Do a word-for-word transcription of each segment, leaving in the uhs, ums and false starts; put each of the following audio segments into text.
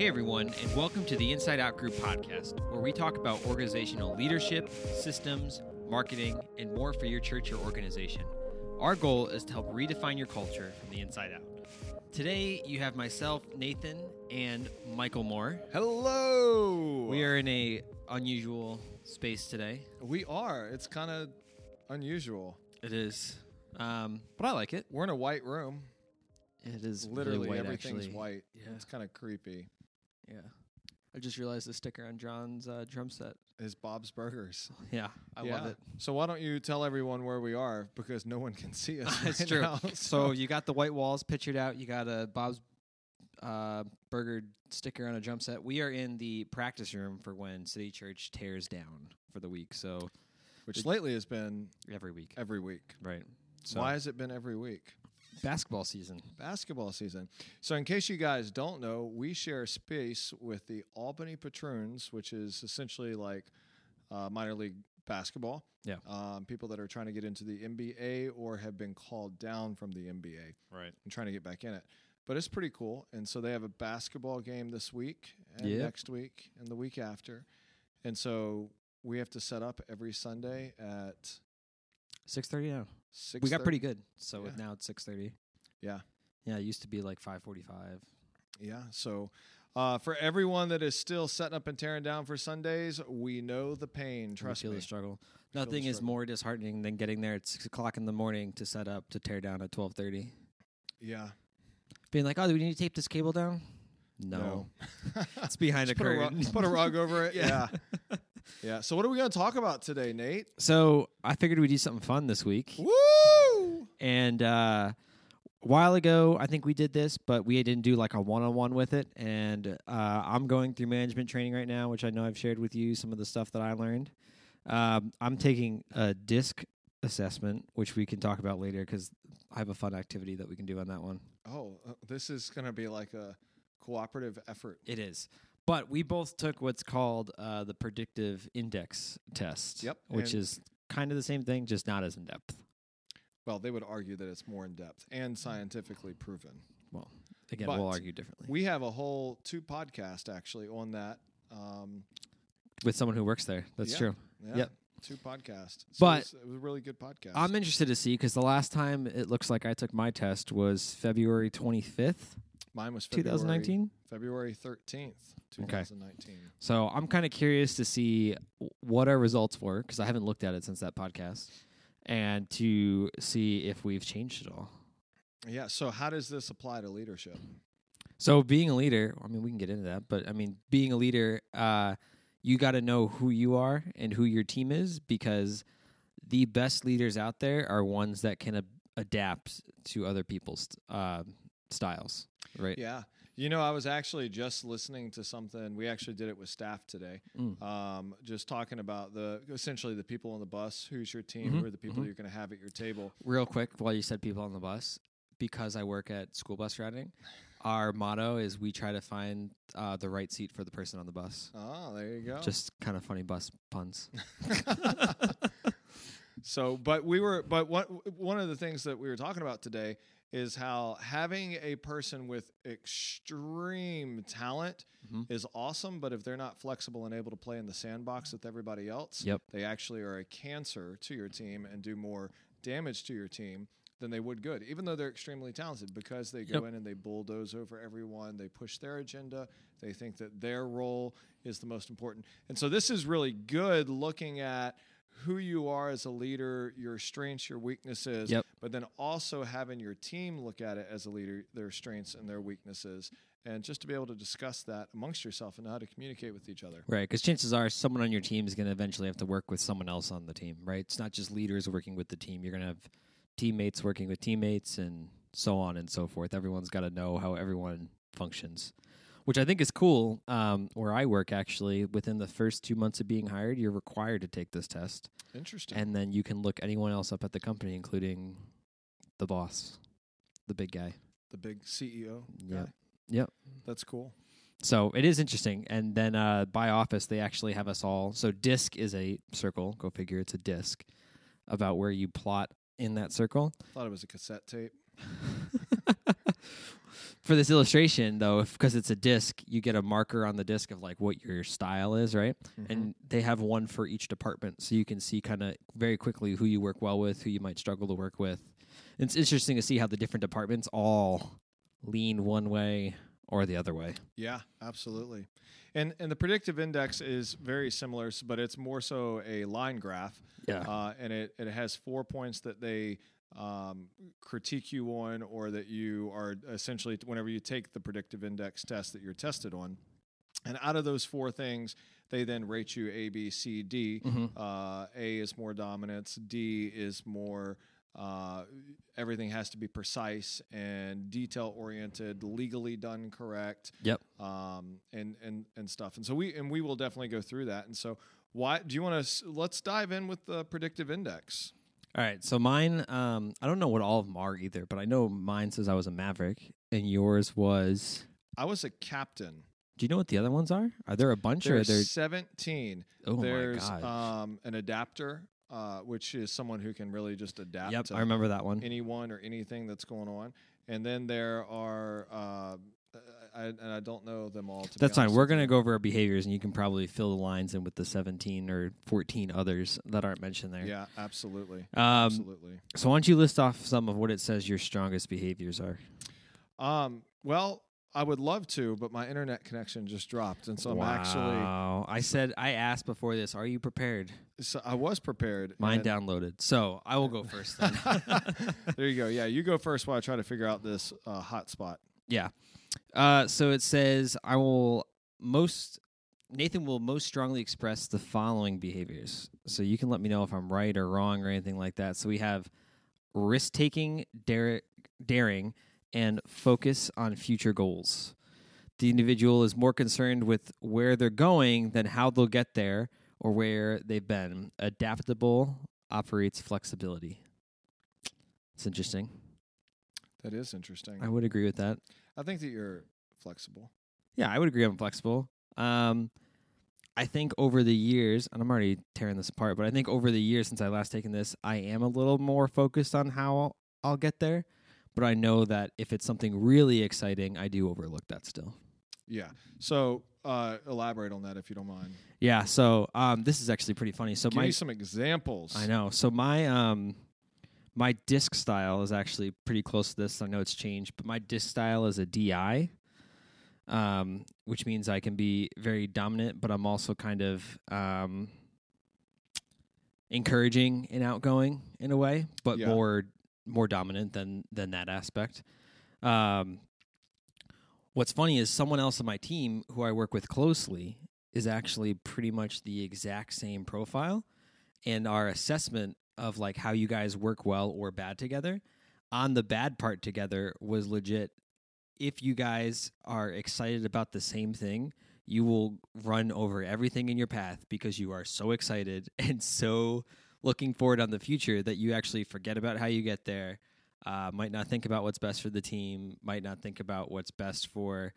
Hey everyone, and welcome to the Inside Out Group podcast, where we talk about organizational leadership, systems, marketing, and more for your church or organization. Our goal is to help redefine your culture from the inside out. Today, you have myself, Nathan, and Michael Moore. Hello! We are in a unusual space today. We are. It's kind of unusual. It is, um, but I like it. We're in a white room. It is literally really white, everything's actually. White. Yeah. It's kind of creepy. Yeah, I just realized the sticker on John's uh, drum set is Bob's Burgers. Yeah, I yeah. love it. So why don't you tell everyone where we are, because no one can see us. That's right true. Now, so. so you got the white walls pictured out. You got a Bob's uh, Burger sticker on a drum set. We are in the practice room for when City Church tears down for the week. So, which lately has been every week. Every week, right? So why has it been every week? Basketball season. Basketball season. So in case you guys don't know, we share space with the Albany Patroons, which is essentially like uh, minor league basketball. Yeah. Um, people that are trying to get into the N B A or have been called down from the N B A. Right. And trying to get back in it. But it's pretty cool. And so they have a basketball game this week and yep. next week and the week after. And so we have to set up every Sunday at... six thirty now. six thirty We got pretty good, so yeah. Now it's six thirty Yeah. Yeah, it used to be like five forty-five Yeah, so uh, for everyone that is still setting up and tearing down for Sundays, we know the pain, trust me. We feel the struggle. Nothing is more disheartening than getting there at six o'clock in the morning to set up, to tear down at twelve thirty Yeah. Being like, oh, do we need to tape this cable down? No. no. It's behind a curtain. Put a rug, put a rug over it. Yeah. yeah. Yeah. So what are we going to talk about today, Nate? So I figured we'd do something fun this week. Woo! And uh, a while ago, I think we did this, but we didn't do like a one-on-one with it. And uh, I'm going through management training right now, which I know I've shared with you some of the stuff that I learned. Um, I'm taking a D I S C assessment, which we can talk about later because I have a fun activity that we can do on that one. Oh, uh, this is going to be like a cooperative effort. It is. But we both took what's called uh, the predictive index test, yep, which is kind of the same thing, just not as in-depth. Well, they would argue that it's more in-depth and scientifically proven. Well, again, but we'll argue differently. We have a whole two podcast, actually, on that. Um, With someone who works there. That's yeah, true. Yeah. Yep. Two podcasts. So but it was, it was a really good podcast. I'm interested to see, because the last time it looks like I took my test was February twenty-fifth Mine was February, twenty nineteen? February thirteenth, twenty nineteen Okay. So I'm kind of curious to see what our results were, because I haven't looked at it since that podcast, and to see if we've changed at all. Yeah, so how does this apply to leadership? So being a leader, I mean, we can get into that, but I mean, being a leader, uh, you got to know who you are and who your team is, because the best leaders out there are ones that can a- adapt to other people's uh styles, right? Yeah. You know, I was actually just listening to something. We actually did it with staff today. Mm. Um, just talking about the essentially the people on the bus. Who's your team? Mm-hmm. Who are the people mm-hmm. you're going to have at your table? Real quick, while you said people on the bus, because I work at school bus routing, our motto is we try to find uh, the right seat for the person on the bus. Oh, there you go. Just kind of funny bus puns. So, but we were, but what, one of the things that we were talking about today is how having a person with extreme talent mm-hmm. is awesome, but if they're not flexible and able to play in the sandbox with everybody else, yep. they actually are a cancer to your team and do more damage to your team than they would good, even though they're extremely talented, because they go yep. in and they bulldoze over everyone, they push their agenda, they think that their role is the most important. And so this is really good, looking at who you are as a leader, your strengths, your weaknesses, yep. but then also having your team look at it as a leader, their strengths and their weaknesses, and just to be able to discuss that amongst yourself and how to communicate with each other. Right, because chances are someone on your team is going to eventually have to work with someone else on the team, right? It's not just leaders working with the team. You're going to have teammates working with teammates and so on and so forth. Everyone's got to know how everyone functions, which I think is cool. Um, where I work, actually, within the first two months of being hired, you're required to take this test. Interesting. And then you can look anyone else up at the company, including the boss, the big guy. The big C E O Yeah. guy? Yep. That's cool. So it is interesting. And then uh, by office, they actually have us all. So DISC is a circle. Go figure. It's a disc about where you plot in that circle. I thought it was a cassette tape. for this illustration, though, because it's a disc, you get a marker on the disc of like what your style is, right? Mm-hmm. And they have one for each department, so you can see kind of very quickly who you work well with, who you might struggle to work with. And it's interesting to see how the different departments all lean one way or the other way. Yeah, absolutely. And and the predictive index is very similar, but it's more so a line graph. Yeah. Uh, and it, it has four points that they um, critique you on, or that you are essentially, whenever you take the predictive index test, that you're tested on. And out of those four things, they then rate you A, B, C, D. Mm-hmm. Uh, A is more dominance. D is more uh, everything has to be precise and detail-oriented, legally done correct. Yep. Um, and, and, and stuff. And so we, and we will definitely go through that. And so why do you want to, let's dive in with the predictive index. All right, so mine, um, I don't know what all of them are either, but I know mine says I was a Maverick, and yours was? I was a Captain. Do you know what the other ones are? Are there a bunch? There's or are there... seventeen. Oh, There's, my gosh. Um, an adapter, uh, which is someone who can really just adapt yep, to I remember that one. Anyone or anything that's going on. And then there are... Uh, I, and I don't know them all. To That's fine. We're going to go over our behaviors, and you can probably fill the lines in with the seventeen or fourteen others that aren't mentioned there. Yeah, absolutely. Um, absolutely. So why don't you list off some of what it says your strongest behaviors are? Um, well, I would love to, but my internet connection just dropped, and so wow. I'm actually... Wow. I said, I asked before this, are you prepared? So I was prepared. Mine downloaded, so I will go first then. There you go. Yeah, you go first while I try to figure out this uh, hotspot. Yeah. Uh, so it says, I will most, Nathan will most strongly express the following behaviors. So you can let me know if I'm right or wrong or anything like that. So we have risk-taking, dar- daring, and focus on future goals. The individual is more concerned with where they're going than how they'll get there or where they've been. Adaptable, operates flexibility. It's interesting. That is interesting. I would agree with that. I think that you're flexible. Yeah, I would agree I'm flexible. Um, I think over the years, and I'm already tearing this apart, but I think over the years since I last taken this, I am a little more focused on how I'll, I'll get there. But I know that if it's something really exciting, I do overlook that still. Yeah. So uh, elaborate on that if you don't mind. Yeah. So um, this is actually pretty funny. So give my, me some examples. I know. So my... Um, My disc style is actually pretty close to this. I know it's changed, but my disc style is a D I, um, which means I can be very dominant, but I'm also kind of um, encouraging and outgoing in a way, but yeah. more more dominant than than that aspect. Um, what's funny is someone else on my team who I work with closely is actually pretty much the exact same profile, and our assessment of like how you guys work well or bad together, on the bad part together was legit. If you guys are excited about the same thing, you will run over everything in your path because you are so excited and so looking forward on the future that you actually forget about how you get there, uh, might not think about what's best for the team, might not think about what's best for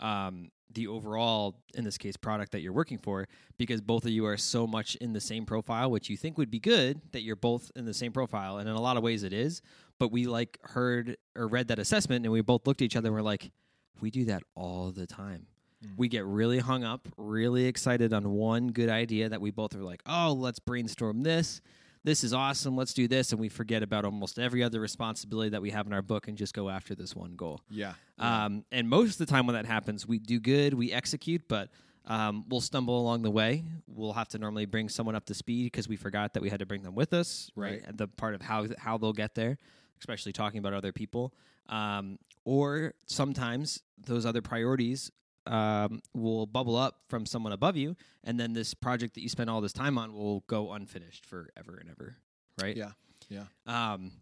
um, the overall, in this case, product that you're working for, because both of you are so much in the same profile, which you think would be good that you're both in the same profile. And in a lot of ways it is, but we like heard or read that assessment and we both looked at each other and we're like, we do that all the time. Mm-hmm. We get really hung up, really excited on one good idea that we both are like, oh, let's brainstorm this. This is awesome. Let's do this. And we forget about almost every other responsibility that we have in our book and just go after this one goal. Yeah. Um, and most of the time when that happens, we do good, we execute, but um, we'll stumble along the way. We'll have to normally bring someone up to speed because we forgot that we had to bring them with us. Right. right? The part of how, how they'll get there, especially talking about other people. Um, or sometimes those other priorities um, will bubble up from someone above you, and then this project that you spend all this time on will go unfinished forever and ever, right? Yeah, yeah. Um,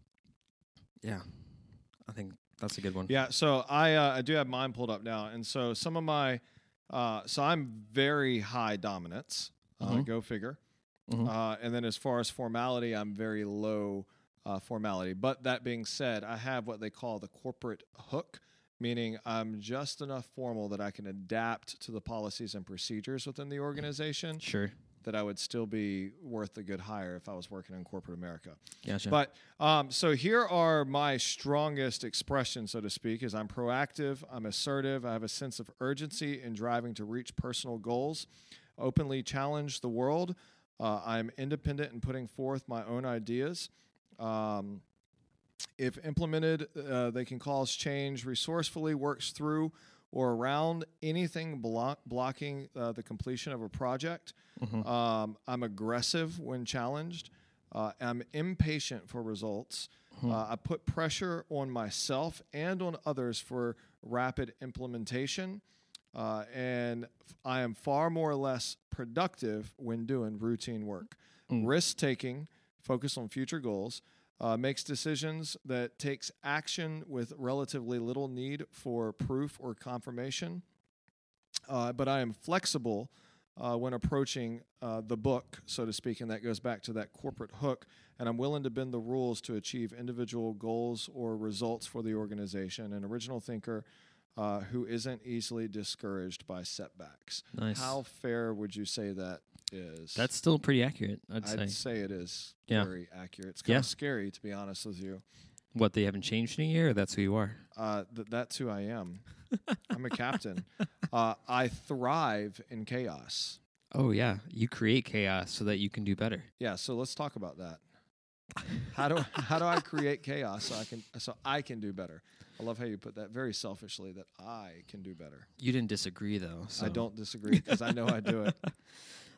yeah, I think that's a good one. Yeah, so I uh, I do have mine pulled up now, and so some of my, uh, so I'm very high dominance, mm-hmm. uh, go figure, mm-hmm. uh, and then as far as formality, I'm very low uh, formality, but that being said, I have what they call the corporate hook, meaning I'm just enough formal that I can adapt to the policies and procedures within the organization. Sure. that I would still be worth a good hire if I was working in corporate America. Gotcha. But um, so here are my strongest expressions, so to speak, is I'm proactive, I'm assertive, I have a sense of urgency in driving to reach personal goals, openly challenge the world, uh, I'm independent in putting forth my own ideas. Um, if implemented, uh, they can cause change, resourcefully works through or around anything block, blocking uh, the completion of a project. Mm-hmm. Um, I'm aggressive when challenged. Uh, I'm impatient for results. Mm-hmm. Uh, I put pressure on myself and on others for rapid implementation. Uh, and I am far more or less productive when doing routine work. Mm. Risk-taking, focus on future goals. Uh, makes decisions that takes action with relatively little need for proof or confirmation. Uh, but I am flexible uh, when approaching uh, the book, so to speak, and that goes back to that corporate hook. And I'm willing to bend the rules to achieve individual goals or results for the organization. An original thinker uh, who isn't easily discouraged by setbacks. Nice. How fair would you say that is? That's still pretty accurate, I'd, I'd say. I'd say it is yeah. very accurate. It's kind yeah. of scary, to be honest with you. What, they haven't changed in a year, or that's who you are? Uh, th- that's who I am. I'm a captain. Uh, I thrive in chaos. Oh, yeah. You create chaos so that you can do better. Yeah, so let's talk about that. How do I, how do I create chaos so I can so I can do better? I love how you put that very selfishly, that I can do better. You didn't disagree, though. So. I don't disagree because I know I do it.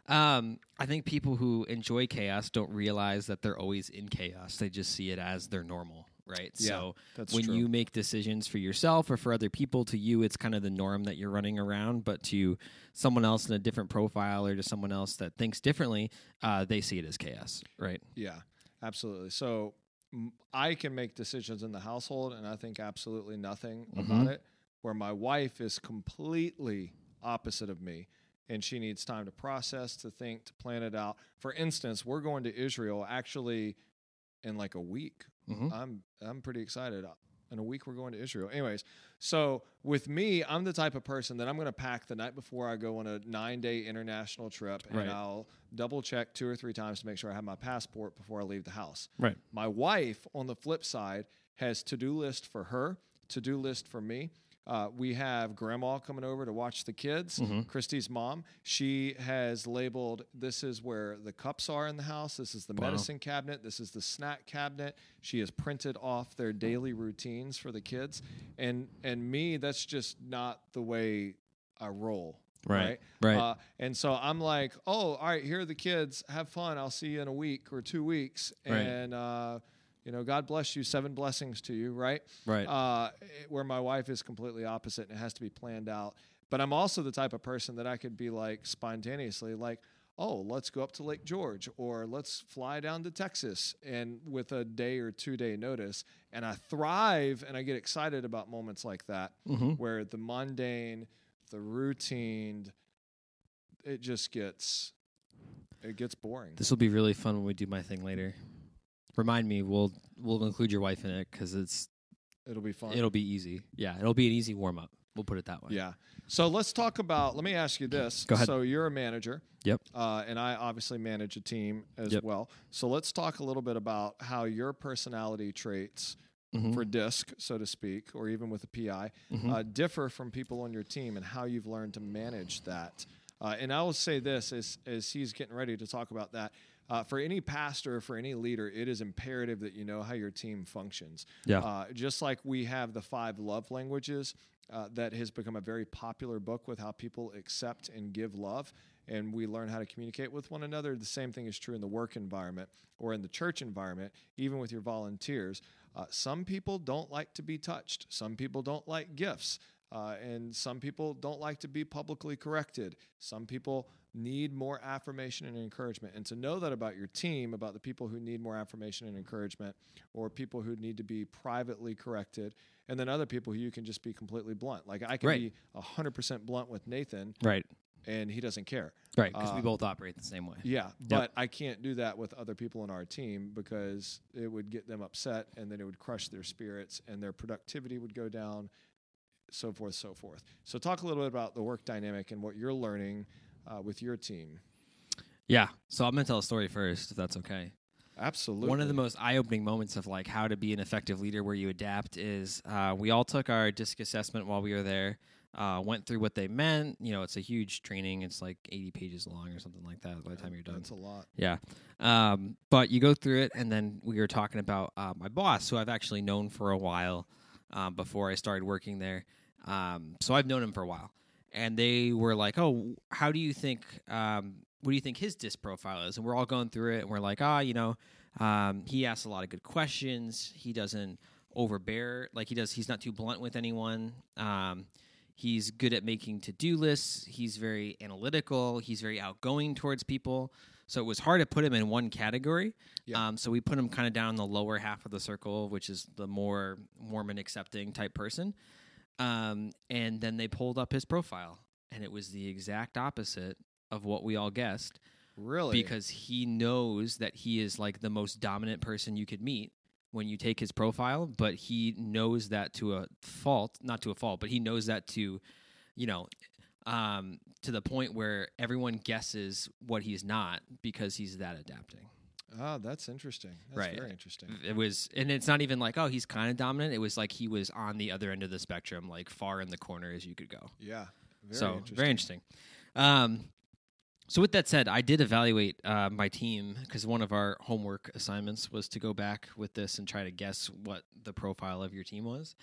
Um, I think people who enjoy chaos don't realize that they're always in chaos. They just see it as their normal, right? Yeah, so that's when true. You make decisions for yourself or for other people, to you, it's kind of the norm that you're running around. But to someone else in a different profile or to someone else that thinks differently, uh, they see it as chaos, right? Yeah, absolutely. So m- I can make decisions in the household, and I think absolutely nothing mm-hmm. about it, where my wife is completely opposite of me. And she needs time to process, to think, to plan it out. For instance, we're going to Israel actually in like a week. Mm-hmm. I'm I'm pretty excited. In a week, we're going to Israel. Anyways, so with me, I'm the type of person that I'm going to pack the night before I go on a nine-day international trip, and right. I'll double-check two or three times to make sure I have my passport before I leave the house. Right. My wife, on the flip side, has to-do list for her, to-do list for me. Uh, we have grandma coming over to watch the kids, mm-hmm. Christy's mom. She has labeled, this is where the cups are in the house. This is the wow. medicine cabinet. This is the snack cabinet. She has printed off their daily routines for the kids. And and me, that's just not the way I roll. Right, right. Uh, and so I'm like, oh, all right, here are the kids. Have fun. I'll see you in a week or two weeks. Right. And... Uh, You know, God bless you, seven blessings to you, right? Right. Uh, it, where my wife is completely opposite, and it has to be planned out. But I'm also the type of person that I could be like spontaneously like, oh, let's go up to Lake George, or let's fly down to Texas, and with a day or two day notice. And I thrive and I get excited about moments like that mm-hmm. where the mundane, the routine, it just gets, it gets boring. This will be really fun when we do my thing later. Remind me, we'll we'll include your wife in it, because it's it'll be fun. It'll be easy. Yeah, it'll be an easy warm up. We'll put it that way. Yeah. So let's talk about. Let me ask you this. Go ahead. So you're a manager. Yep. Uh, and I obviously manage a team as yep. well. So let's talk a little bit about how your personality traits mm-hmm. for D I S C, so to speak, or even with a P I, mm-hmm. uh, differ from people on your team, and how you've learned to manage that. Uh, and I will say this as as he's getting ready to talk about that. Uh, for any pastor, for any leader, it is imperative that you know how your team functions. Yeah. Uh, just like we have the five love languages, uh, that has become a very popular book with how people accept and give love, and we learn how to communicate with one another. The same thing is true in the work environment or in the church environment, even with your volunteers. Uh, some people don't like to be touched. Some people don't like gifts. Uh, and some people don't like to be publicly corrected. Some people need more affirmation and encouragement. And to know that about your team, about the people who need more affirmation and encouragement, or people who need to be privately corrected, and then other people who you can just be completely blunt. Like I can right. be one hundred percent blunt with Nathan, right, and he doesn't care. Right, because uh, we both operate the same way. Yeah, but yep. I can't do that with other people in our team, because it would get them upset, and then it would crush their spirits, and their productivity would go down, so forth, so forth. So talk a little bit about the work dynamic and what you're learning uh, with your team. Yeah. So I'm going to tell a story first, if that's okay. Absolutely. One of the most eye-opening moments of like how to be an effective leader where you adapt is uh, we all took our DISC assessment while we were there, uh, went through what they meant. You know, it's a huge training. It's like eighty pages long or something like that by the time you're done. That's a lot. Yeah. Um, but you go through it, and then we were talking about uh, my boss, who I've actually known for a while um, before I started working there. Um, so I've known him for a while. And they were like, oh, how do you think... Um, what do you think his DISC profile is? And we're all going through it, and we're like, ah, oh, you know, um, he asks a lot of good questions. He doesn't overbear. Like, he does. He's not too blunt with anyone. Um, he's good at making to-do lists. He's very analytical. He's very outgoing towards people. So it was hard to put him in one category. Yeah. Um, so we put him kind of down in the lower half of the circle, which is the more warm and accepting type person. Um, and then they pulled up his profile, and it was the exact opposite of what we all guessed. Really? Because he knows that he is like the most dominant person you could meet when you take his profile, but he knows that to a fault, not to a fault, but he knows that to, you know, um, to the point where everyone guesses what he's not because he's that adapting. Oh, that's interesting. That's right. Very interesting. It was, and it's not even like, oh, he's kind of dominant. It was like he was on the other end of the spectrum, like far in the corner as you could go. Yeah. Very so interesting. Very interesting. Um, So with that said, I did evaluate uh, my team because one of our homework assignments was to go back with this and try to guess what the profile of your team was.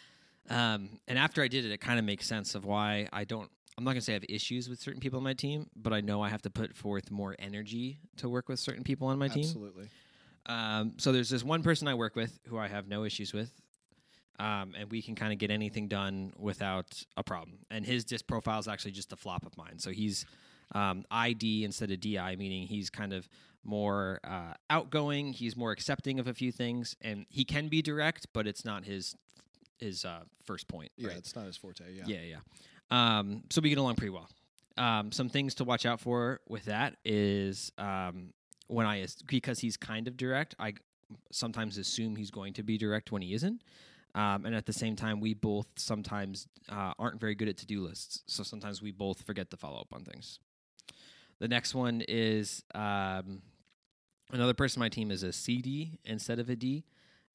Um, and after I did it, it kind of makes sense of why I don't, I'm not going to say I have issues with certain people on my team, but I know I have to put forth more energy to work with certain people on my team. Absolutely. Um, so there's this one person I work with who I have no issues with, um, and we can kind of get anything done without a problem. And his DISC profile is actually just a flop of mine. So he's... Um, I D instead of D I, meaning he's kind of more uh, outgoing. He's more accepting of a few things, and he can be direct, but it's not his his uh, first point. Yeah, right? It's not his forte. Yeah, yeah, yeah. Um, so we get along pretty well. Um, some things to watch out for with that is um, when I because he's kind of direct, I sometimes assume he's going to be direct when he isn't. Um, and at the same time, we both sometimes uh, aren't very good at to-do lists, so sometimes we both forget to follow up on things. The next one is um, another person on my team is a C D instead of a D.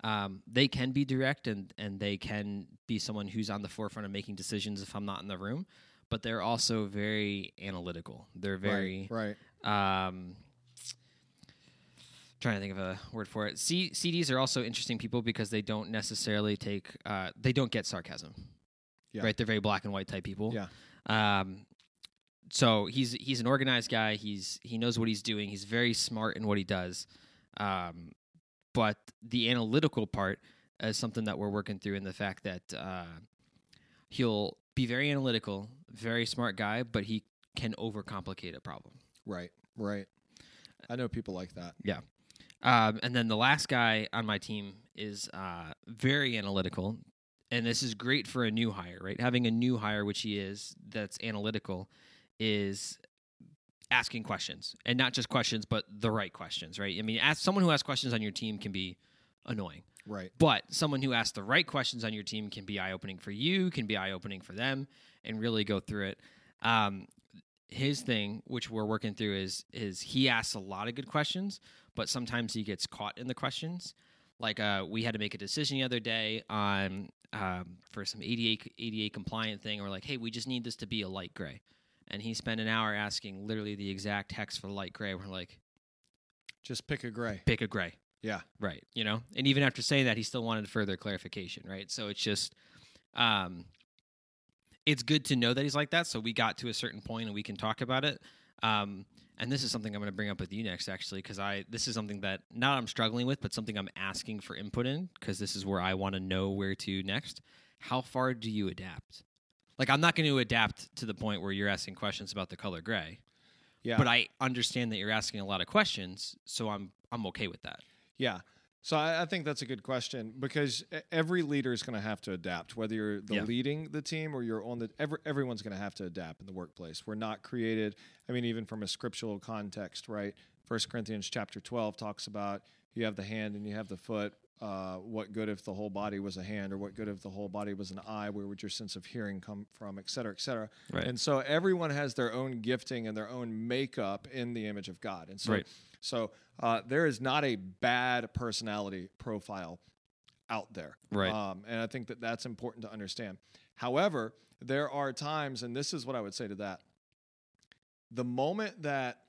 Um, they can be direct, and, and they can be someone who's on the forefront of making decisions if I'm not in the room, but they're also very analytical. They're very... Right, right. Um, trying to think of a word for it. C- CDs are also interesting people because they don't necessarily take... Uh, they don't get sarcasm, yeah. Right? They're very black and white type people. Yeah. Um, So he's he's an organized guy. He's he knows what he's doing. He's very smart in what he does. Um, but the analytical part is something that we're working through, in the fact that uh, he'll be very analytical, very smart guy, but he can overcomplicate a problem. Right, right. I know people like that. Yeah. Um, and then the last guy on my team is uh, very analytical, and this is great for a new hire, right? Having a new hire, which he is, that's analytical, is asking questions, and not just questions, but the right questions, right? I mean, ask someone who asks questions on your team can be annoying, right? But someone who asks the right questions on your team can be eye-opening for you, can be eye-opening for them, and really go through it. Um, his thing, which we're working through, is is he asks a lot of good questions, but sometimes he gets caught in the questions. Like uh, we had to make a decision the other day on um, for some A D A A D A compliant thing. We're like, hey, we just need this to be a light gray. And he spent an hour asking literally the exact hex for light gray. We're like, just pick a gray. Pick a gray. Yeah. Right. You know? And even after saying that, he still wanted further clarification, right? So it's just, um, it's good to know that he's like that. So we got to a certain point and we can talk about it. Um, and this is something I'm going to bring up with you next, actually, because I this is something that not I'm struggling with, but something I'm asking for input in, because this is where I want to know where to next. How far do you adapt? Like, I'm not going to adapt to the point where you're asking questions about the color gray. Yeah. But I understand that you're asking a lot of questions, so I'm I'm okay with that. Yeah. So I, I think that's a good question, because every leader is going to have to adapt, whether you're the yeah. leading the team or you're on the every, everyone's going to have to adapt in the workplace. We're not created, I mean, even from a scriptural context, right? First Corinthians chapter twelve talks about you have the hand and you have the foot. uh, what good if the whole body was a hand, or what good if the whole body was an eye? Where would your sense of hearing come from, et cetera, et cetera? Right. And so everyone has their own gifting and their own makeup in the image of God. And so, right. so uh, there is not a bad personality profile out there. Right. Um, and I think that that's important to understand. However, there are times, and this is what I would say to that, the moment that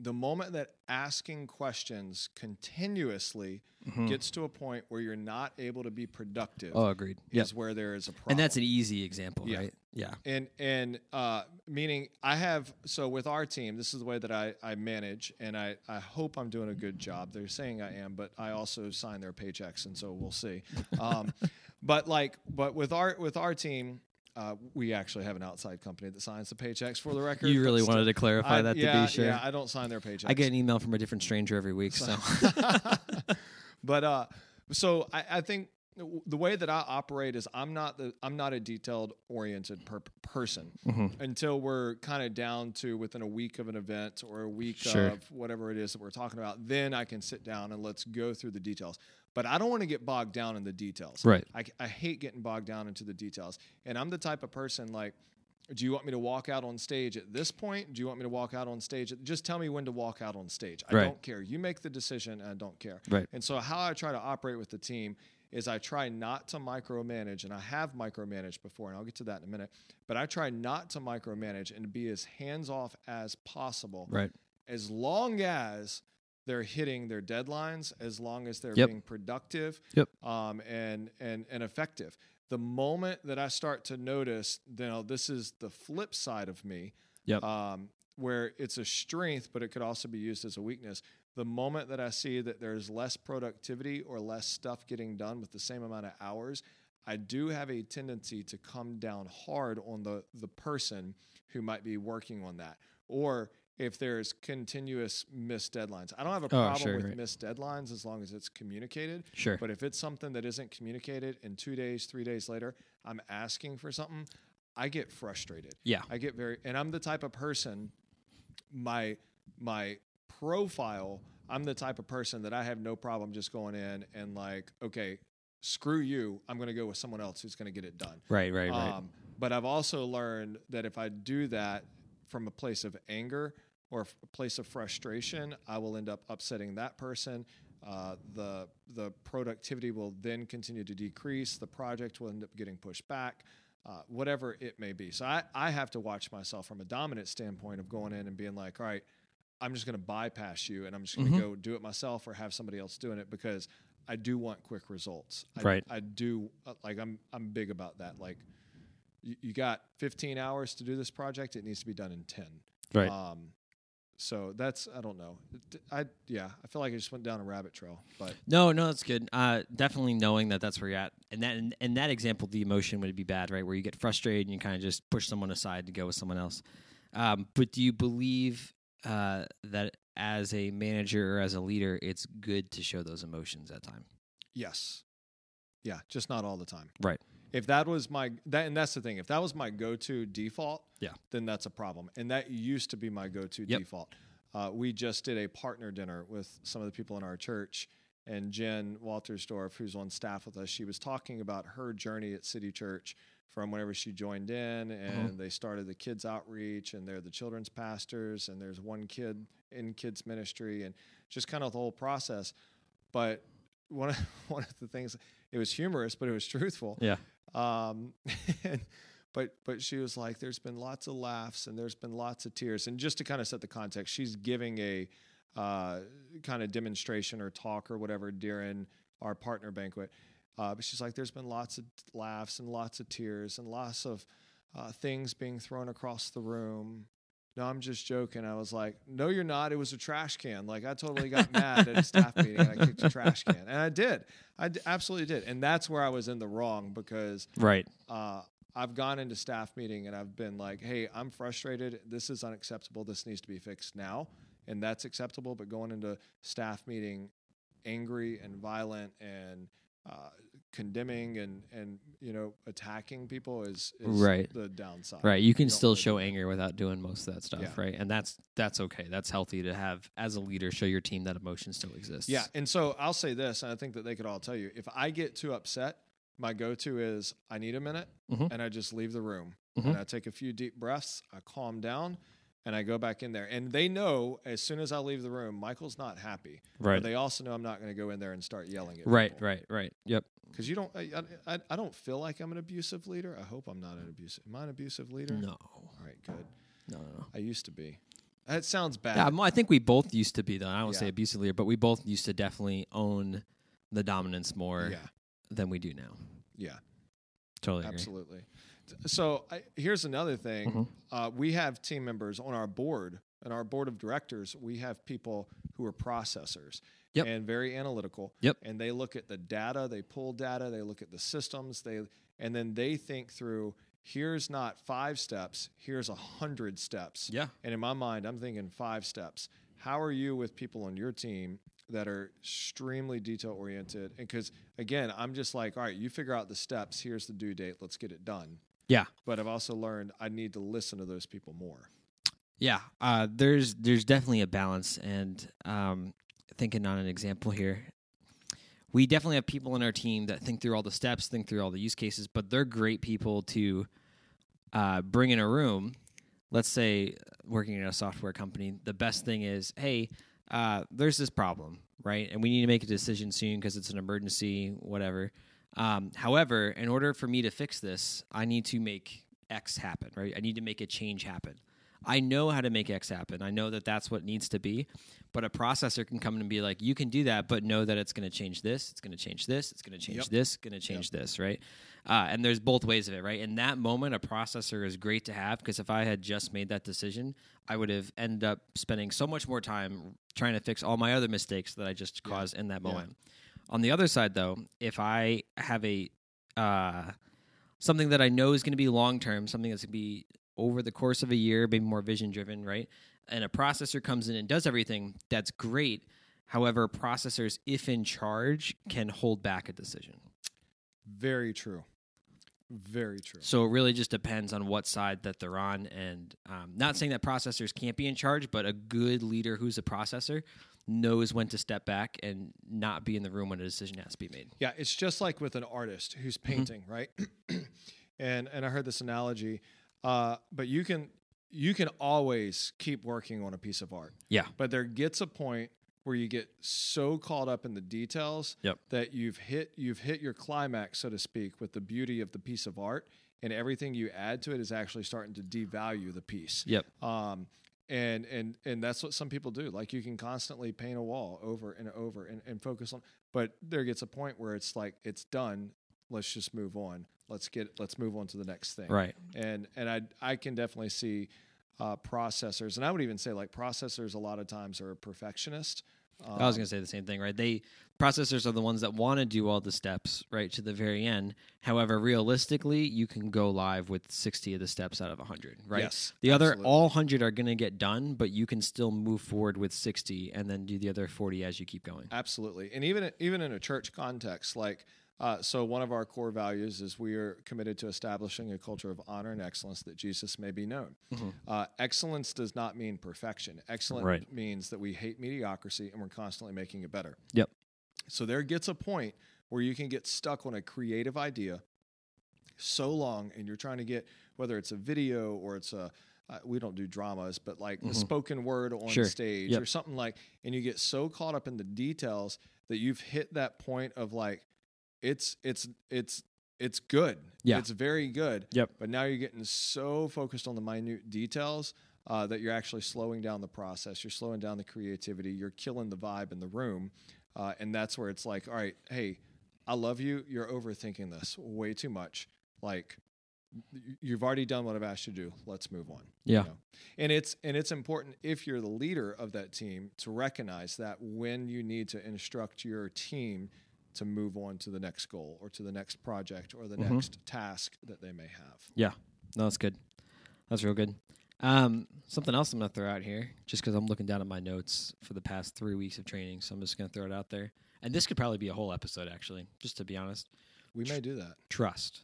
the moment that asking questions continuously mm-hmm. gets to a point where you're not able to be productive. Oh, agreed. Is yep. where there is a problem. And that's an easy example, yeah. right? Yeah. And and uh, meaning I have, so with our team, this is the way that I, I manage, and I, I hope I'm doing a good job. They're saying I am, but I also sign their paychecks, and so we'll see. Um, but like, but with our with our team, Uh, we actually have an outside company that signs the paychecks, for the record. You really wanted to clarify I, that yeah, to be sure? Yeah, I don't sign their paychecks. I get an email from a different stranger every week. So, But uh, so I, I think the way that I operate is I'm not the I'm not a detailed-oriented per- person mm-hmm. until we're kind of down to within a week of an event or a week sure. of whatever it is that we're talking about. Then I can sit down and let's go through the details. But I don't want to get bogged down in the details. Right. I, I hate getting bogged down into the details. And I'm the type of person like, do you want me to walk out on stage at this point? Do you want me to walk out on stage? At, just tell me when to walk out on stage. I right. don't care. You make the decision, and I don't care. Right. And so how I try to operate with the team is I try not to micromanage, and I have micromanaged before, and I'll get to that in a minute. But I try not to micromanage and be as hands-off as possible. Right. As long as they're hitting their deadlines, as long as they're yep. being productive yep. um, and and and effective. The moment that I start to notice, you know, this is the flip side of me, yep. um, where it's a strength, but it could also be used as a weakness. The moment that I see that there's less productivity or less stuff getting done with the same amount of hours, I do have a tendency to come down hard on the the person who might be working on that, or if there's continuous missed deadlines. I don't have a problem oh, sure, with right. missed deadlines as long as it's communicated. Sure. But if it's something that isn't communicated and two days, three days later, I'm asking for something, I get frustrated. Yeah. I get very, and I'm the type of person, my my profile, I'm the type of person that I have no problem just going in and like, okay, screw you, I'm going to go with someone else who's going to get it done. Right, right, um, right. But I've also learned that if I do that from a place of anger or a place of frustration, I will end up upsetting that person. Uh, the the productivity will then continue to decrease. The project will end up getting pushed back, uh, whatever it may be. So I, I have to watch myself from a dominant standpoint of going in and being like, all right, I'm just going to bypass you and I'm just going to mm-hmm. go do it myself or have somebody else doing it, because I do want quick results. I, right. I do, like, I'm I'm big about that. Like, you got fifteen hours to do this project. It needs to be done in ten. Right. Um, so that's, I don't know. I, yeah, I feel like I just went down a rabbit trail, but no, no, that's good. Uh, definitely knowing that that's where you're at. And that, in, in that example, the emotion would be bad, right? Where you get frustrated and you kind of just push someone aside to go with someone else. Um, but do you believe, uh, that as a manager or as a leader, it's good to show those emotions at time? Yes. Yeah. Just not all the time. Right. If that was my, that, and that's the thing, if that was my go-to default, yeah. then that's a problem. And that used to be my go-to yep. default. Uh, we just did a partner dinner with some of the people in our church, and Jen Waltersdorf, who's on staff with us, she was talking about her journey at City Church from whenever she joined in, and mm-hmm. they started the kids outreach, and they're the children's pastors, and there's one kid in kids ministry, and just kind of the whole process. But one of, one of the things, it was humorous, but it was truthful. Yeah. Um, and, but, but she was like, there's been lots of laughs and there's been lots of tears. And just to kind of set the context, she's giving a, uh, kind of demonstration or talk or whatever during our partner banquet. Uh, but she's like, there's been lots of laughs and lots of tears and lots of, uh, things being thrown across the room. No, I'm just joking. I was like, no, you're not. It was a trash can. Like, I totally got mad at a staff meeting and I kicked a trash can. And I did. I d- absolutely did. And that's where I was in the wrong, because right. uh, I've gone into staff meeting and I've been like, hey, I'm frustrated. This is unacceptable. This needs to be fixed now. And that's acceptable. But going into staff meeting angry and violent and uh, condemning and, and you know, attacking people is, is right. the downside. Right. You can you still really show anger that. without doing most of that stuff, yeah. right? And that's that's okay. That's healthy to have as a leader, show your team that emotion still exists. Yeah. And so I'll say this, and I think that they could all tell you, if I get too upset, my go-to is I need a minute, mm-hmm. and I just leave the room. Mm-hmm. And I take a few deep breaths, I calm down, and I go back in there. And they know as soon as I leave the room, Michael's not happy. Right. But they also know I'm not going to go in there and start yelling at right, people. Right, right, right. Yep. Because you don't, I, I, I don't feel like I'm an abusive leader. I hope I'm not an abusive. Am I an abusive leader? No. All right, good. No, no, no. I used to be. That sounds bad. Yeah, I think we both used to be, though. I don't yeah. say abusive leader, but we both used to definitely own the dominance more yeah. than we do now. Yeah. Totally agree. Absolutely. So I, here's another thing. Mm-hmm. Uh, we have team members on our board, and our board of directors, we have people who are processors yep. and very analytical. Yep. And they look at the data, they pull data, they look at the systems, they and then they think through, here's not five steps, here's a hundred steps. Yeah. And in my mind, I'm thinking five steps. How are you with people on your team that are extremely detail-oriented? And because, again, I'm just like, all right, you figure out the steps, here's the due date, let's get it done. Yeah. But I've also learned I need to listen to those people more. Yeah. Uh, there's there's definitely a balance. And um, thinking on an example here, we definitely have people on our team that think through all the steps, think through all the use cases, but they're great people to uh, bring in a room. Let's say working in a software company, the best thing is, hey, uh, there's this problem, right? And we need to make a decision soon because it's an emergency, whatever. Um, however, in order for me to fix this, I need to make X happen, right? I need to make a change happen. I know how to make X happen. I know that that's what needs to be, but a processor can come in and be like, you can do that, but know that it's going to change this, it's going to change this, it's going to change yep. this, going to change yep. this, right? Uh, and there's both ways of it, right? In that moment, a processor is great to have because if I had just made that decision, I would have ended up spending so much more time trying to fix all my other mistakes that I just yeah. caused in that moment. Yeah. On the other side, though, if I have a uh, something that I know is going to be long-term, something that's going to be over the course of a year, maybe more vision-driven, right? And a processor comes in and does everything, that's great. However, processors, if in charge, can hold back a decision. Very true. Very true. So it really just depends on what side that they're on. And um, not saying that processors can't be in charge, but a good leader who's a processor knows when to step back and not be in the room when a decision has to be made. Yeah, it's just like with an artist who's painting, mm-hmm. right? and and I heard this analogy, uh, but you can you can always keep working on a piece of art. Yeah. But there gets a point where you get so caught up in the details yep. that you've hit you've hit your climax, so to speak, with the beauty of the piece of art, and everything you add to it is actually starting to devalue the piece. Yep. Um, And and and that's what some people do. Like you can constantly paint a wall over and over and, and focus on, but there gets a point where it's like it's done. Let's just move on. Let's get let's move on to the next thing. Right. And and I I can definitely see uh, processors, and I would even say like processors a lot of times are perfectionists. Um, I was going to say the same thing, right? They processors are the ones that want to do all the steps right to the very end. However, realistically, you can go live with sixty of the steps out of one hundred, right? Yes, the absolutely. Other all one hundred are going to get done, but you can still move forward with sixty and then do the other forty as you keep going. Absolutely. And even even in a church context, like uh, so one of our core values is we are committed to establishing a culture of honor and excellence that Jesus may be known. Mm-hmm. Uh, excellence does not mean perfection. Excellent right. means that we hate mediocrity and we're constantly making it better. Yep. So there gets a point where you can get stuck on a creative idea so long, and you're trying to get, whether it's a video or it's a, uh, we don't do dramas, but like mm-hmm. a spoken word on sure. stage yep. or something like, and you get so caught up in the details that you've hit that point of like, it's, it's, it's, it's good. Yeah. It's very good. Yep. But now you're getting so focused on the minute details uh, that you're actually slowing down the process. You're slowing down the creativity. You're killing the vibe in the room. Uh, and that's where it's like, all right, hey, I love you. You're overthinking this way too much. Like, you've already done what I've asked you to do. Let's move on. Yeah. You know? And it's and it's important if you're the leader of that team to recognize that when you need to instruct your team to move on to the next goal or to the next project or the mm-hmm. next task that they may have. Yeah. No, that's good. That's real good. Um, something else I'm going to throw out here, just because I'm looking down at my notes for the past three weeks of training, so I'm just going to throw it out there. And this could probably be a whole episode, actually, just to be honest. We may do that. Trust.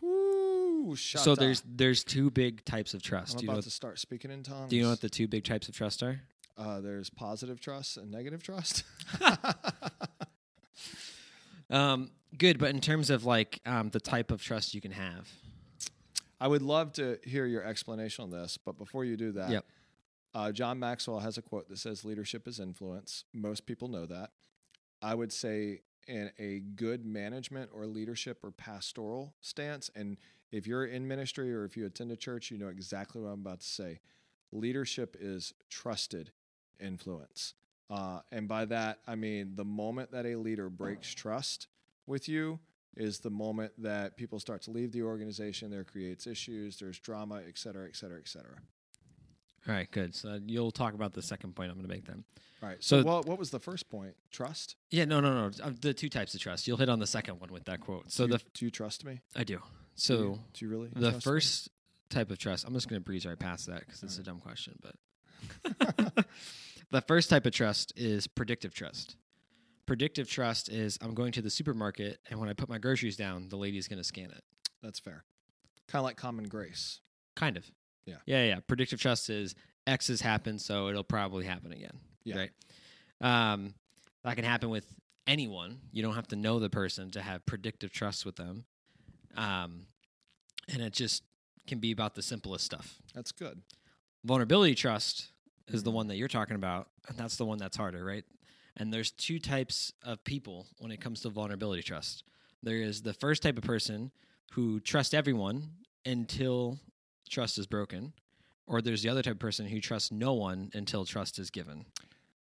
Woo, shut so up. there's there's two big types of trust. I'm do you about know, to start speaking in tongues. Do you know what the two big types of trust are? Uh, there's positive trust and negative trust. um, good, but in terms of like um, the type of trust you can have. I would love to hear your explanation on this, but before you do that, yep. uh, John Maxwell has a quote that says, leadership is influence. Most people know that. I would say in a good management or leadership or pastoral stance, and if you're in ministry or if you attend a church, you know exactly what I'm about to say. Leadership is trusted influence. Uh, and by that, I mean the moment that a leader breaks trust with you, is the moment that people start to leave the organization, there creates issues, there's drama, et cetera, et cetera, et cetera. All right, good. So you'll talk about the second point I'm going to make then. All right. So, so well, what was the first point? Trust? Yeah, no, no, no. The two types of trust. You'll hit on the second one with that quote. So do you, the do you trust me? I do. So do you, do you really? The first me? type of trust, I'm just going to breeze right past that because it's right. a dumb question, but the first type of trust is predictive trust. Predictive trust is I'm going to the supermarket, and when I put my groceries down, the lady's going to scan it. That's fair. Kind of like common grace. Kind of. Yeah. Yeah, yeah. Predictive trust is X has happened, so it'll probably happen again. Yeah. Right? Um, that can happen with anyone. You don't have to know the person to have predictive trust with them. Um, and it just can be about the simplest stuff. That's good. Vulnerability trust mm-hmm. is the one that you're talking about, and that's the one that's harder, right? And there's two types of people when it comes to vulnerability trust. There is the first type of person who trusts everyone until trust is broken, or there's the other type of person who trusts no one until trust is given.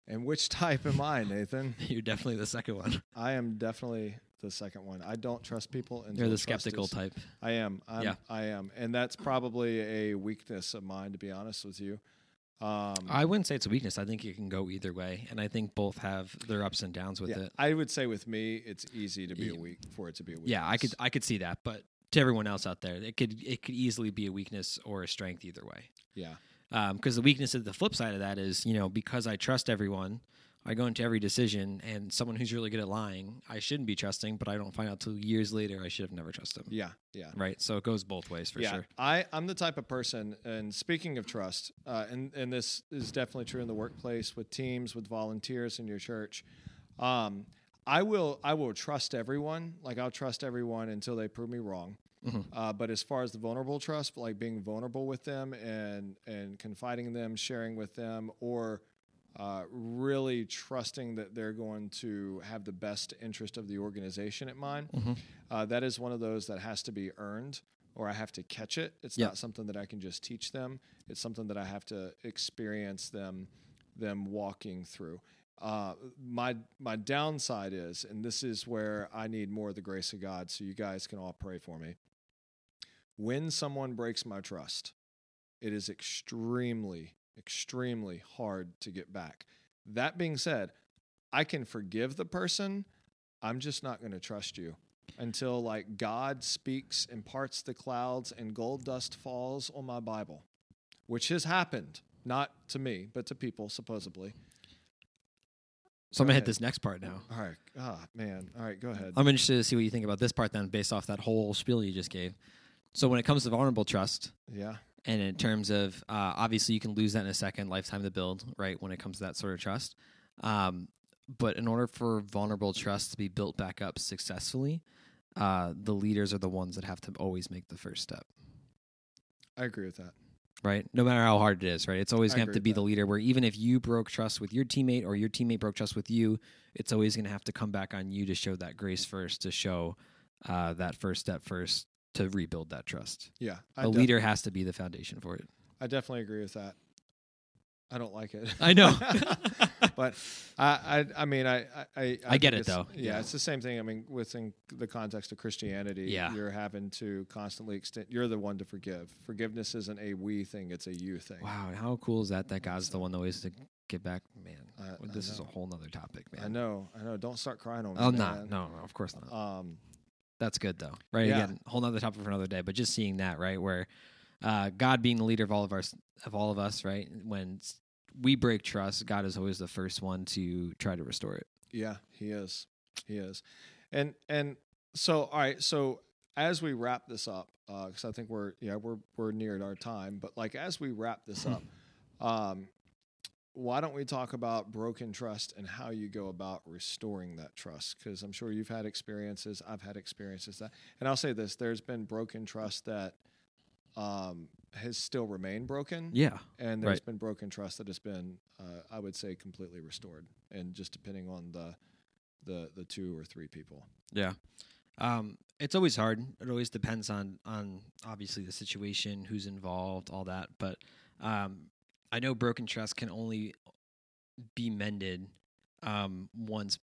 And which type am I, Nathan? You're definitely the second one. I am definitely the second one. I don't trust people until You're the trust skeptical is. type. I am. I'm, yeah. I am. And that's probably a weakness of mine, to be honest with you. Um, I wouldn't say it's a weakness. I think it can go either way, and I think both have their ups and downs with yeah, it. I would say with me, it's easy to be yeah. a weak for it to be a weakness. Yeah, I could I could see that, but to everyone else out there, it could it could easily be a weakness or a strength either way. Yeah, because um, the weakness of the flip side of that is, you know, because I trust everyone, I go into every decision, and someone who's really good at lying, I shouldn't be trusting, but I don't find out till years later I should have never trusted them. Yeah, yeah. Right? So it goes both ways for yeah. sure. I, I'm the type of person, and speaking of trust, uh, and, and this is definitely true in the workplace, with teams, with volunteers in your church, um, I will I will trust everyone. Like, I'll trust everyone until they prove me wrong. Mm-hmm. Uh, but as far as the vulnerable trust, like being vulnerable with them and, and confiding in them, sharing with them, or... Uh, really trusting that they're going to have the best interest of the organization at mind. Mm-hmm. Uh, that is one of those that has to be earned, or I have to catch it. It's yep. not something that I can just teach them. It's something that I have to experience them, them walking through. Uh, my my downside is, and this is where I need more of the grace of God, so you guys can all pray for me. When someone breaks my trust, it is extremely extremely hard to get back. That being said, I can forgive the person. I'm just not going to trust you until like God speaks and parts the clouds and gold dust falls on my Bible, which has happened, not to me, but to people supposedly. So go I'm going to hit this next part now. All right. Ah, oh, man. All right, go ahead. I'm interested to see what you think about this part then based off that whole spiel you just gave. So when it comes to vulnerable trust, yeah. And in terms of, uh, obviously, you can lose that in a second, lifetime to build, right, when it comes to that sort of trust. Um, but in order for vulnerable trust to be built back up successfully, uh, the leaders are the ones that have to always make the first step. I agree with that. Right? No matter how hard it is, right? It's always going to have to be the leader where even if you broke trust with your teammate or your teammate broke trust with you, it's always going to have to come back on you to show that grace first, to show uh, that first step first. To rebuild that trust. Yeah. I a leader has to be the foundation for it. I definitely agree with that. I don't like it. I know. But I, I I mean, I... I, I, I get it, though. Yeah, yeah, it's the same thing. I mean, within the context of Christianity, yeah. you're having to constantly extend... You're the one to forgive. Forgiveness isn't a we thing, it's a you thing. Wow, how cool is that, that God's the one that always to get back? Man, I, this I is a whole nother topic, man. I know, I know. Don't start crying on me. Oh, not. No, no, of course not. Um... That's good, though, right? Yeah. Again, whole nother topic for another day, but just seeing that, right, where uh, God being the leader of all of, our, of all of us, right, when we break trust, God is always the first one to try to restore it. Yeah, he is. He is. And and So, all right. So as we wrap this up, uh, cause I think we're, yeah, we're, we're near our time, but like, as we wrap this up, um, why don't we talk about broken trust and how you go about restoring that trust? Because I'm sure you've had experiences. I've had experiences that, and I'll say this, there's been broken trust that um, has still remained broken. Yeah. And there's right. been broken trust that has been, uh, I would say, completely restored. And just depending on the the the two or three people. Yeah. Um, it's always hard. It always depends on, on obviously the situation, who's involved, all that. But um I know broken trust can only be mended um, once,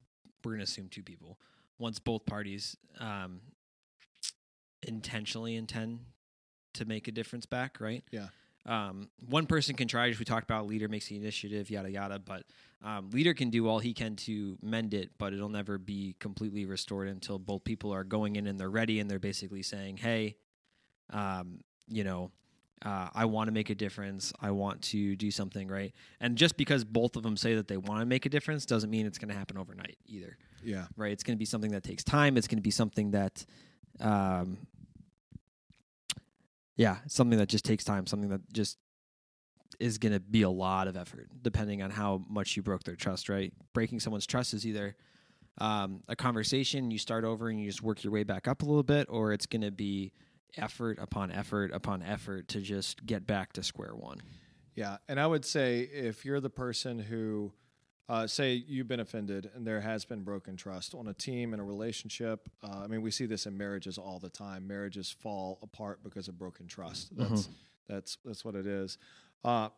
we're going to assume two people, once both parties um, intentionally intend to make a difference back, right? Yeah. Um, one person can try, as we talked about, leader makes the initiative, yada, yada, but um, leader can do all he can to mend it, but it'll never be completely restored until both people are going in and they're ready and they're basically saying, hey, um, you know, Uh, I want to make a difference. I want to do something, right? And just because both of them say that they want to make a difference doesn't mean it's going to happen overnight either. Yeah. Right? It's going to be something that takes time. It's going to be something that, um, yeah, something that just takes time, something that just is going to be a lot of effort, depending on how much you broke their trust, right? Breaking someone's trust is either um, a conversation, you start over and you just work your way back up a little bit, or it's going to be effort upon effort upon effort to just get back to square one. Yeah. And I would say if you're the person who, uh, say you've been offended and there has been broken trust on a team and a relationship. Uh, I mean, we see this in marriages all the time. Marriages fall apart because of broken trust. That's, mm-hmm. that's, that's what it is. Uh,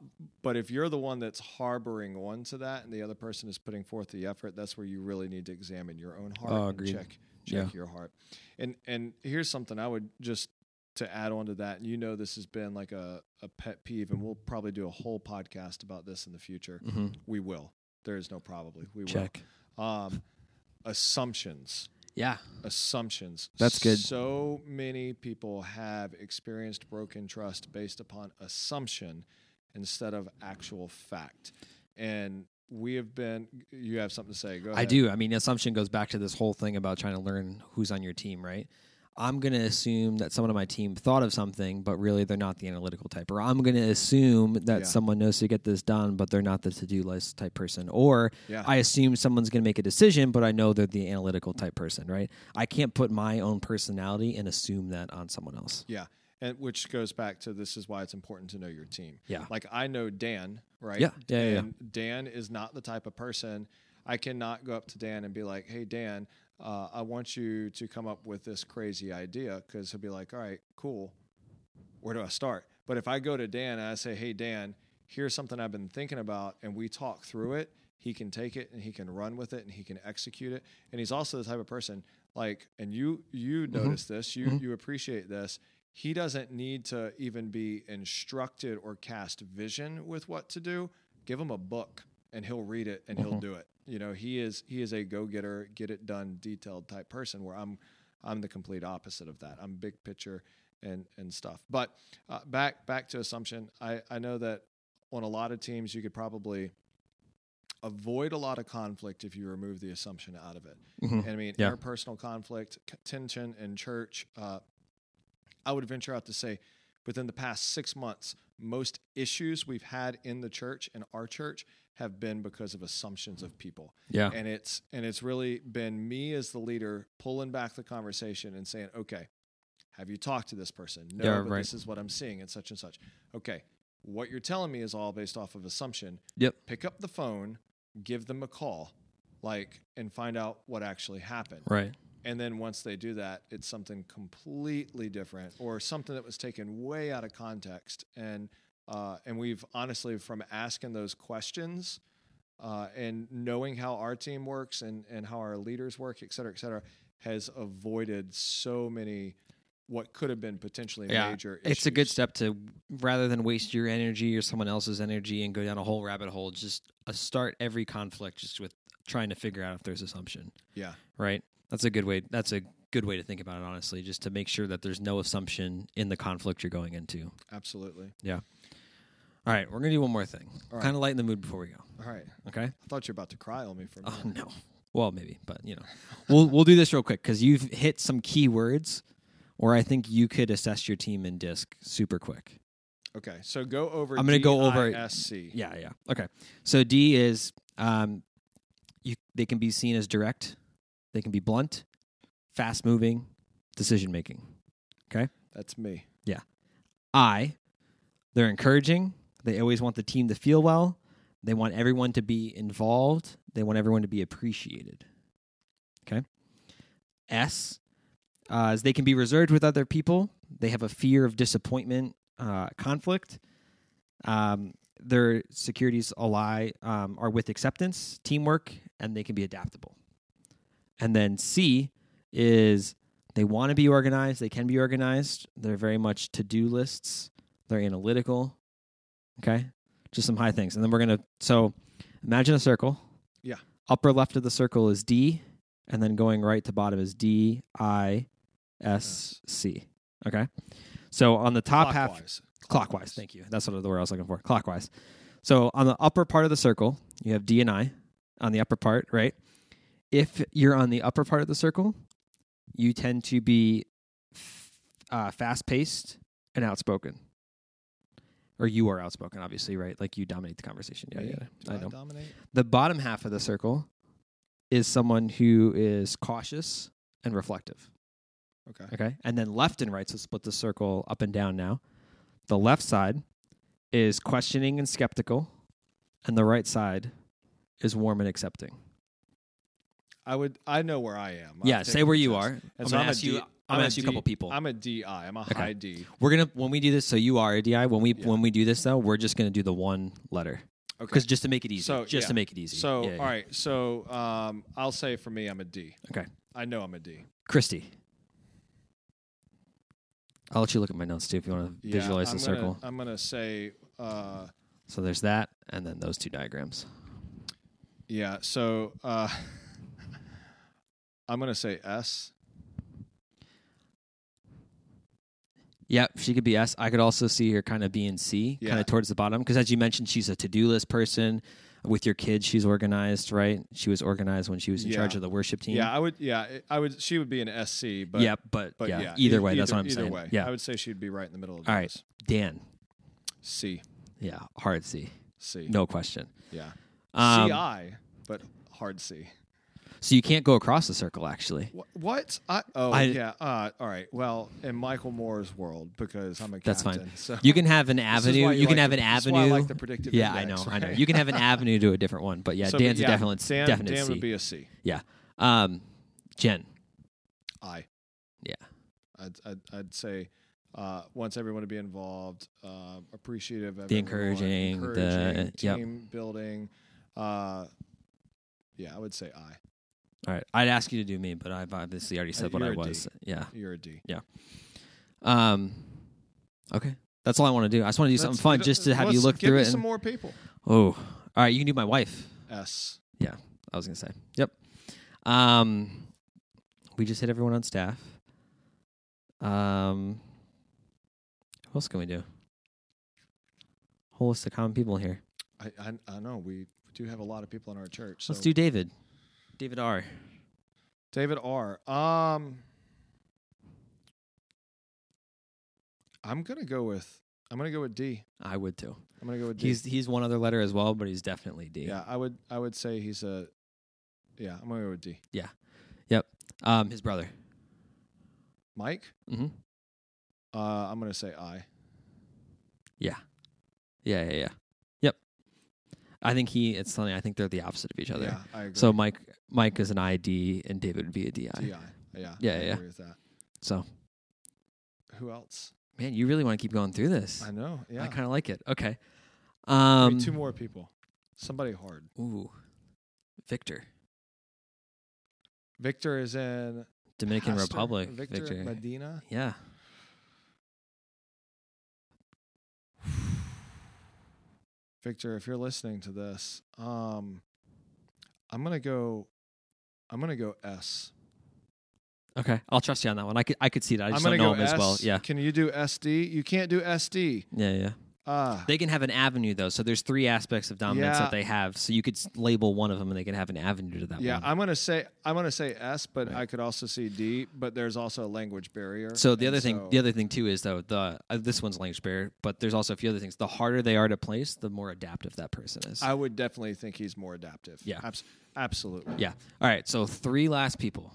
but if you're the one that's harboring on to that and the other person is putting forth the effort, that's where you really need to examine your own heart uh, and agreed. check, check yeah. your heart. And, and here's something I would just, to add on to that, and you know this has been like a, a pet peeve, and we'll probably do a whole podcast about this in the future. Mm-hmm. We will. There is no probably. We Check. will. Um, assumptions. Yeah. Assumptions. That's good. So many people have experienced broken trust based upon assumption instead of actual fact. And we have been, you have something to say. Go ahead. I do. I mean, assumption goes back to this whole thing about trying to learn who's on your team, right? I'm going to assume that someone on my team thought of something, but really they're not the analytical type. Or I'm going to assume that yeah. someone knows to get this done, but they're not the to-do list type person. Or yeah. I assume someone's going to make a decision, but I know they're the analytical type person, right? I can't put my own personality and assume that on someone else. Yeah, and which goes back to this is why it's important to know your team. Yeah. Like I know Dan, right? Yeah, yeah, and yeah. Dan is not the type of person. I cannot go up to Dan and be like, hey, Dan, Uh, I want you to come up with this crazy idea, because he'll be like, all right, cool. Where do I start? But if I go to Dan and I say, hey, Dan, here's something I've been thinking about, and we talk through it, he can take it and he can run with it and he can execute it. And he's also the type of person like, and you, you mm-hmm. notice this, you, mm-hmm. you appreciate this. He doesn't need to even be instructed or cast vision with what to do. Give him a book and he'll read it and mm-hmm. he'll do it. You know, he is he is a go-getter, get-it-done, detailed type person, where I'm I'm the complete opposite of that. I'm big picture and and stuff. But uh, back back to assumption, I, I know that on a lot of teams you could probably avoid a lot of conflict if you remove the assumption out of it. Mm-hmm. And I mean, yeah. interpersonal conflict, tension in church, uh, I would venture out to say within the past six months, most issues we've had in the church, in our church, have been because of assumptions of people. Yeah. And it's and it's really been me as the leader pulling back the conversation and saying, okay, have you talked to this person? No, yeah, but right. this is what I'm seeing and such and such. Okay, what you're telling me is all based off of assumption. Yep. Pick up the phone, give them a call, like, and find out what actually happened. Right. And then once they do that, it's something completely different or something that was taken way out of context. And Uh, and we've honestly, from asking those questions uh, and knowing how our team works and, and how our leaders work, et cetera, et cetera, has avoided so many what could have been potentially yeah. major issues. It's a good step to, rather than waste your energy or someone else's energy and go down a whole rabbit hole, just uh, start every conflict just with trying to figure out if there's assumption. Yeah. Right? That's a good way. That's a good way to think about it, honestly, just to make sure that there's no assumption in the conflict you're going into. Absolutely. Yeah. All right, we're going to do one more thing. Right. Kind of lighten the mood before we go. All right. Okay? I thought you were about to cry on me for a minute. Oh, no. Well, maybe, but you know, we'll we'll do this real quick because you've hit some key words, or I think you could assess your team in DISC super quick. Okay, so go over. I'm going to go over D I S C. Yeah, yeah. Okay, so D is um, you. They can be seen as direct. They can be blunt, fast moving, decision making. Okay, that's me. Yeah, I. They're encouraging. They always want the team to feel well. They want everyone to be involved. They want everyone to be appreciated. Okay. S, uh, is they can be reserved with other people. They have a fear of disappointment, uh, conflict. Um, their securities ally um, are with acceptance, teamwork, and they can be adaptable. And then C is they want to be organized. They can be organized. They're very much to-do lists. They're analytical. Okay. Just some high things. And then we're going to, so imagine a circle. Yeah. Upper left of the circle is D, and then going right to bottom is D, I, S, C. Okay? So on the top half. Clockwise. Clockwise. Thank you. That's what the word I was looking for. Clockwise. So on the upper part of the circle, you have D and I on the upper part, right? If you're on the upper part of the circle, you tend to be f- uh, fast-paced and outspoken. Or you are outspoken, obviously, right? Like you dominate the conversation. Yeah, yeah. I know. Dominate? The bottom half of the circle is someone who is cautious and reflective. Okay. Okay. And then left and right, so split the circle up and down now. The left side is questioning and skeptical, and the right side is warm and accepting. I would. I know where I am. Yeah. Say where you are. I'm gonna ask you. I'm going to ask you a couple people. I'm a D I. I'm a okay. high D. We're going to, when we do this, so you are a D I. When we yeah. when we do this, though, we're just going to do the one letter. Okay. Because just to make it easy. So, just yeah. to make it easy. So, yeah, all yeah. right. So, um, I'll say for me, I'm a D. Okay. I know I'm a D. Christy. I'll let you look at my notes, too, if you want to yeah, visualize I'm the gonna, circle. I'm going to say. Uh, so, there's that, and then those two diagrams. Yeah. So, uh, I'm going to say S. Yep, she could be S. I could also see her kind of being C, yeah. kind of towards the bottom. Because as you mentioned, she's a to-do list person. With your kids, she's organized, right? She was organized when she was in yeah. charge of the worship team. Yeah, I would. Yeah, I would. She would be an S C, but yeah, but, but yeah. yeah, either e- way, either, that's what I'm either saying. Way, yeah, I would say she'd be right in the middle of this. All right, Dan, C. Yeah, hard C. C. No question. Yeah, um, C I, but hard C. So you can't go across the circle, actually. What? I, oh, I, yeah. Uh, all right. Well, in Michael Moore's world, because I'm a that's captain. That's fine. So you can have an avenue. You, you can like have the, an avenue. That's why I like the predictive yeah, index. Yeah, I know. Right? I know. You can have an avenue to a different one. But, yeah, so, Dan's but yeah, a definite, Dan, definite Dan C. Dan would be a C. Yeah. Um, Jen. I. Yeah. I'd, I'd, I'd say uh, wants everyone to be involved, uh, appreciative of the everyone. Encouraging, encouraging. The team yep. building. Uh, yeah, I would say I. All right, I'd ask you to do me, but I've obviously already said uh, what I was. D. Yeah, you're a D. Yeah. Um. Okay, that's all I want to do. I just want to do that's, something fun, just to have you look through it. Give me some more people. Oh, all right. You can do my wife. S. Yeah, I was gonna say. Yep. Um, we just hit everyone on staff. Um, what else can we do? Whole list of common people here. I I, I know we do have a lot of people in our church. So. Let's do David. David R. David R. Um, I'm gonna go with I'm gonna go with D. I would too. I'm gonna go with D. He's he's one other letter as well, but he's definitely D. Yeah, I would I would say he's a yeah. I'm gonna go with D. Yeah, yep. Um, his brother, Mike. Mm-hmm. Uh, I'm gonna say I. Yeah, yeah, yeah, yeah. Yep. I think he. It's funny. I think they're the opposite of each other. Yeah, I agree. So Mike. Mike is an I D, and David would be a D I. D I, yeah. Yeah, I yeah. agree with that. So. Who else? Man, you really want to keep going through this. I know, yeah. I kind of like it. Okay. Um, Maybe two more people. Somebody hard. Ooh. Victor. Victor is in... Dominican Pastor Republic. Victor, Victor Medina. Yeah. Victor, if you're listening to this, um... I'm gonna go. I'm gonna go S. Okay, I'll trust you on that one. I could. I could see that. I just don't know him as well. Yeah. Can you do S D? You can't do S D. Yeah, yeah. Uh, they can have an avenue, though. So there's three aspects of dominance yeah. that they have. So you could label one of them, and they can have an avenue to that yeah, one. Yeah, I'm going to say I'm going to say S, but right. I could also see D. But there's also a language barrier. So the other so thing, the other thing too is though the uh, this one's language barrier, but there's also a few other things. The harder they are to place, the more adaptive that person is. I would definitely think he's more adaptive. Yeah, Abs- absolutely. Yeah. All right. So three last people.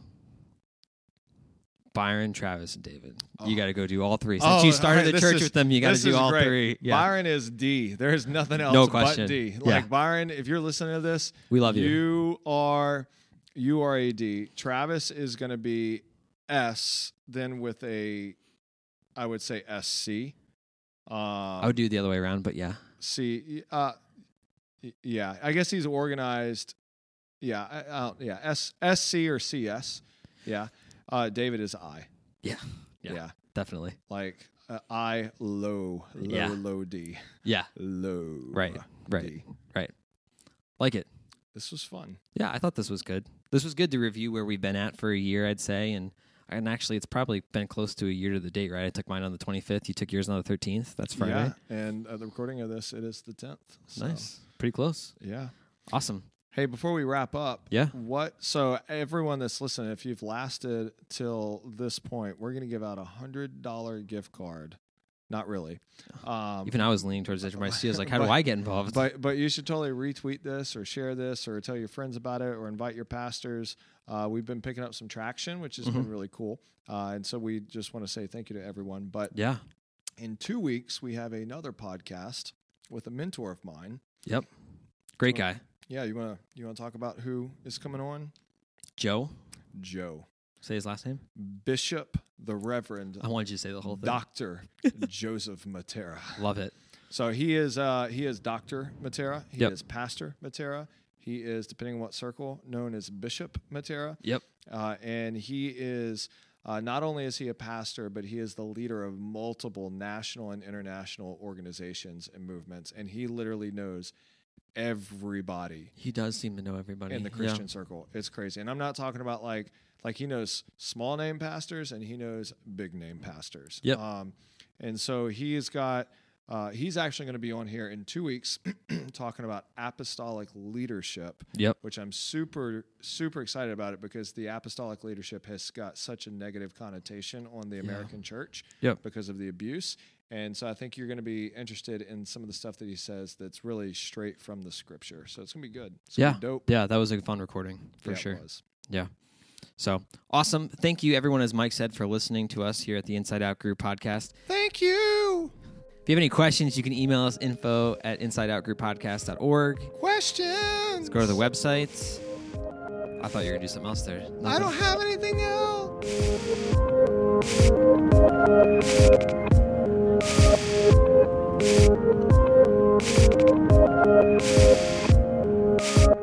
Byron, Travis, and David. Oh. You got to go do all three. Since oh, you started right, the church is, with them, you got to do all great. three. Yeah. Byron is D. There's nothing else no question. but D. Like, yeah. Byron, if you're listening to this, we love you. You are, you are a D. Travis is going to be S, then with a, I would say S C. Um, I would do it the other way around, but yeah. C. Uh, yeah. I guess he's organized. Yeah. Uh, yeah. S, SC or CS. Yeah. Uh, David is I. Yeah, yeah. Yeah. Definitely. Like uh, I low, low, yeah. low D. Yeah. Low. Right. Right. D. Right. Like it. This was fun. Yeah, I thought this was good. This was good to review where we've been at for a year, I'd say. And and actually, it's probably been close to a year to the date, right? I took mine on the twenty-fifth. You took yours on the thirteenth. That's Friday. Yeah, and uh, the recording of this, it is the tenth. So. Nice. Pretty close. Yeah. Awesome. Hey, before we wrap up, yeah. what? So everyone that's listening, if you've lasted till this point, we're going to give out a hundred dollar gift card. Not really. Um, Even I was leaning towards it. My C is like, how but, do I get involved? But but you should totally retweet this or share this or tell your friends about it or invite your pastors. Uh, we've been picking up some traction, which has mm-hmm. been really cool, uh, and so we just want to say thank you to everyone. But yeah, in two weeks we have another podcast with a mentor of mine. Yep, great so, guy. Yeah, you wanna you wanna talk about who is coming on? Joe. Joe. Say his last name. Bishop the Reverend. I wanted you to say the whole thing. Doctor Joseph Matera. Love it. So he is uh, he is Doctor Matera. He yep. is Pastor Matera. He is, depending on what circle, known as Bishop Matera. Yep. Uh, and he is uh, not only is he a pastor, but he is the leader of multiple national and international organizations and movements, and he literally knows everybody. He does seem to know everybody in the Christian yeah. circle. It's crazy. And I'm not talking about like like he knows small name pastors and he knows big name pastors. Yep. Um and so he's got uh he's actually going to be on here in two weeks talking about apostolic leadership. Yep. Which I'm super super excited about it because the apostolic leadership has got such a negative connotation on the American yeah. church yep. because of the abuse. And so I think you're going to be interested in some of the stuff that he says that's really straight from the scripture. So it's going to be good. It's yeah. Be dope. Yeah, that was a fun recording for yeah, sure. It was. Yeah. So awesome. Thank you, everyone, as Mike said, for listening to us here at the Inside Out Group podcast. Thank you. If you have any questions, you can email us info at insideoutgrouppodcast dot org. Questions. Let's go to the websites. I thought you were going to do something else there. Nothing. I don't have anything else. Thank you.